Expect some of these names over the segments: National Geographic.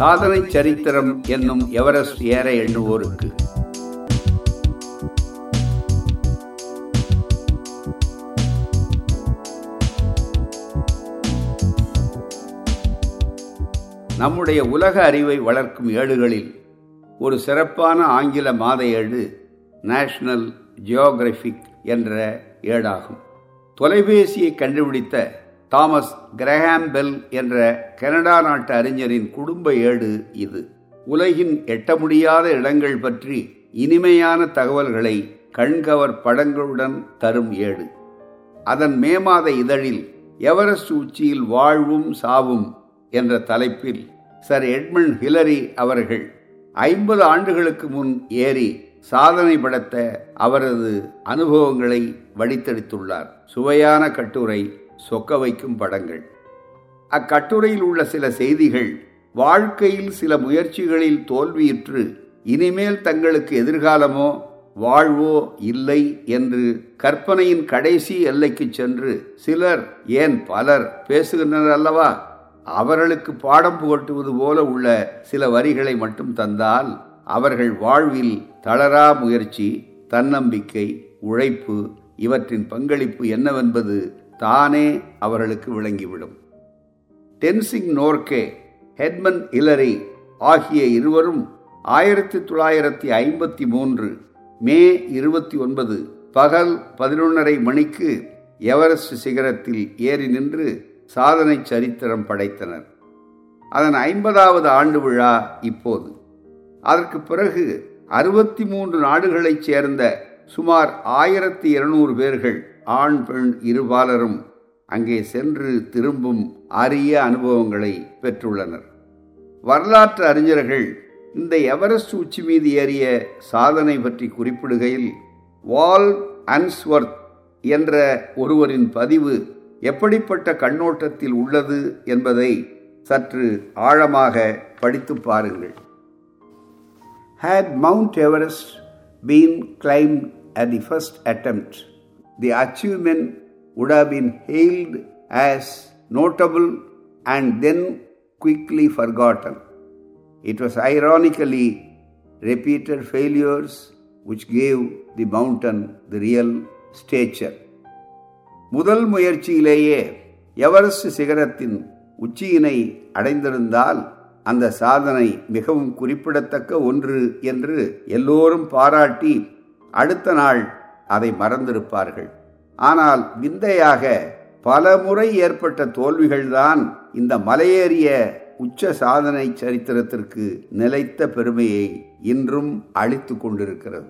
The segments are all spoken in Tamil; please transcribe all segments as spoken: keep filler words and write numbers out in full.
சாதனை சரித்திரம் என்னும் எவரெஸ்ட் ஏற எண்ணுவோருக்கு. நம்முடைய உலக அறிவை வளர்க்கும் ஏடுகளில் ஒரு சிறப்பான ஆங்கில மாத ஏடு நேஷனல் ஜியோகிராஃபிக் என்ற ஏடாகும். தொலைபேசியை கண்டுபிடித்த தாமஸ் கிரஹாம் பெல் என்ற கனடா நாட்டு அறிஞரின் குடும்ப ஏடு இது. உலகின் எட்ட முடியாத இடங்கள் பற்றி இனிமையான தகவல்களை கண்கவர் படங்களுடன் தரும் ஏடு. அதன் மே மாத இதழில் எவரெஸ்ட் உச்சியில் வாழ்வும் சாவும் என்ற தலைப்பில் சர் எட்மண்ட் ஹிலரி அவர்கள் ஐம்பது ஆண்டுகளுக்கு முன் ஏறி சாதனை படைத்த அவரது அனுபவங்களை வடித்தெடுத்துள்ளார். சுவையான கட்டுரை, சொக்க வைக்கும் படங்கள். அக்கட்டுரையில் உள்ள சில செய்திகள் வாழ்க்கையில் சில முயற்சிகளில் தோல்வியுற்று இனிமேல் தங்களுக்கு எதிர்காலமோ வாழ்வோ இல்லை என்று கற்பனையின் கடைசி எல்லைக்கு சென்று சிலர், ஏன் பலர் பேசுகின்றனர் அல்லவா, அவர்களுக்கு பாடம் புகட்டுவது போல உள்ள சில வரிகளை மட்டும் தந்தால் அவர்கள் வாழ்வில் தளரா முயற்சி, தன்னம்பிக்கை, உழைப்பு இவற்றின் பங்களிப்பு என்னவென்பது தானே அவர்களுக்கு விளங்கிவிடும். டென்சிங் நோர்கே, எட்மண்ட் ஹிலரி ஆகிய இருவரும் ஆயிரத்தி தொள்ளாயிரத்தி ஐம்பத்தி மூன்று மே இருபத்தி ஒன்பது பகல் பதினொன்றரை மணிக்கு எவரெஸ்ட் சிகரத்தில் ஏறி நின்று சாதனை சரித்திரம் படைத்தனர். அதன் ஐம்பதாவது ஆண்டு விழா இப்போது. அதற்கு பிறகு அறுபத்தி மூன்று நாடுகளைச் சேர்ந்த சுமார் ஆயிரத்தி இருநூறு பேர்கள், ஆண் பெண் இருபாலரும் அங்கே சென்று திரும்பும் அரிய அனுபவங்களை பெற்றுள்ளனர். வரலாற்று அறிஞர்கள் இந்த எவரெஸ்ட் உச்சி மீது ஏறிய சாதனை பற்றி குறிப்பிடுகையில், வால்ட் அன்ஸ்வர்த் என்ற ஒருவரின் பதிவு எப்படிப்பட்ட கண்ணோட்டத்தில் உள்ளது என்பதை சற்று ஆழமாக படித்து பாருங்கள். Had Mount Everest been climbed at the first attempt, the achievement would have been hailed as notable and then quickly forgotten. It was ironically repeated failures which gave the mountain the real stature. முதல் முயற்சியிலேயே எவரெஸ்ட் சிகரத்தின் உச்சியினை அடைந்திருந்தால் அந்த சாதனை மிகவும் குறிப்பிடத்தக்க ஒன்று என்று எல்லோரும் பாராட்டி அடுத்த நாள் அதை மறந்திருப்பார்கள். ஆனால் விந்தையாக பல முறை ஏற்பட்ட தோல்விகள்தான் இந்த மலையேறிய உச்ச சாதனை சரித்திரத்திற்கு நிலைத்த பெருமையை இன்றும் அளித்து கொண்டிருக்கிறது.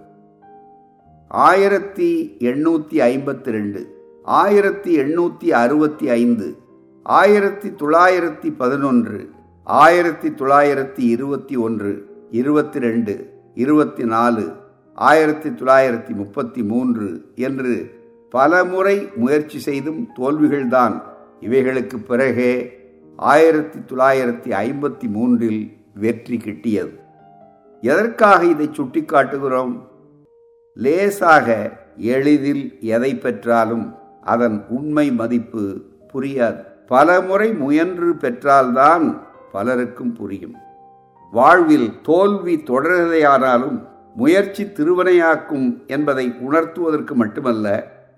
ஆயிரத்தி எண்ணூற்றி ஐம்பத்தி ரெண்டு, ஆயிரத்தி எண்ணூற்றி அறுபத்தி ஐந்து, ஆயிரத்தி தொள்ளாயிரத்தி பதினொன்று, ஆயிரத்தி தொள்ளாயிரத்தி இருபத்தி ஒன்று, இருபத்தி ரெண்டு, இருபத்தி நாலு, ஆயிரத்தி தொள்ளாயிரத்தி முப்பத்தி மூன்று என்று பல முறை முயற்சி செய்தும் தோல்விகள்தான் இவைகளுக்கு பிறகே ஆயிரத்தி தொள்ளாயிரத்தி ஐம்பத்தி மூன்றில் வெற்றி கிட்டியது. எதற்காக இதை சுட்டிக்காட்டுகிறோம்? லேசாக எளிதில் எதை பெற்றாலும் அதன் உண்மை மதிப்பு புரியாது. பல முறை முயன்று பெற்றால்தான் பலருக்கும் புரியும். வாழ்வில் தோல்வி தொடர்வதையானாலும் முயற்சி திருவினையாக்கும் என்பதை உணர்த்துவதற்கு மட்டுமல்ல,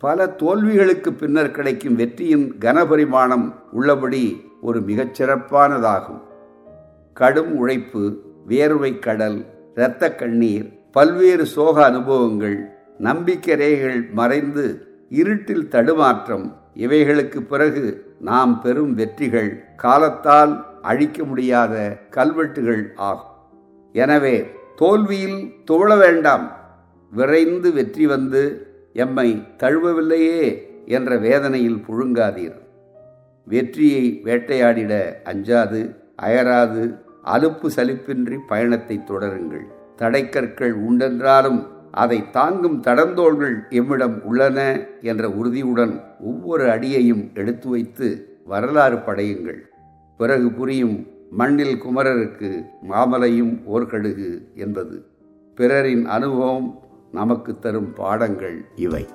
பல தோல்விகளுக்கு பின்னர் கிடைக்கும் வெற்றியின் கனபரிமாணம் உள்ளபடி ஒரு மிகச்சிறப்பானதாகும். கடும் உழைப்பு, வேர்வை கடல், இரத்த கண்ணீர், பல்வேறு சோக அனுபவங்கள், நம்பிக்கை ரேகைகள் மறைந்து இருட்டில் தடுமாற்றம் இவைகளுக்கு பிறகு நாம் பெறும் வெற்றிகள் காலத்தால் அழிக்க முடியாத கல்வெட்டுகள் ஆகும். எனவே தோல்வியில் துவள வேண்டாம். விரைந்து வெற்றி வந்து எம்மை தழுவவில்லையே என்ற வேதனையில் புழுங்காதீர். வெற்றியை வேட்டையாடிட அஞ்சாது, அயராது, அலுப்பு சலிப்பின்றி பயணத்தை தொடருங்கள். தடைக்கற்கள் உண்டென்றாலும் அதை தாங்கும் தடந்தோள்கள் எம்மிடம் உள்ளன என்ற உறுதியுடன் ஒவ்வொரு அடியையும் எடுத்து வைத்து வரலாறு படையுங்கள். பிறகு புரியும் மண்ணில் குமரருக்கு மாமலையும் ஓர்கடுகு என்பது. பிறரின் அனுபவம் நமக்கு தரும் பாடங்கள் இவை.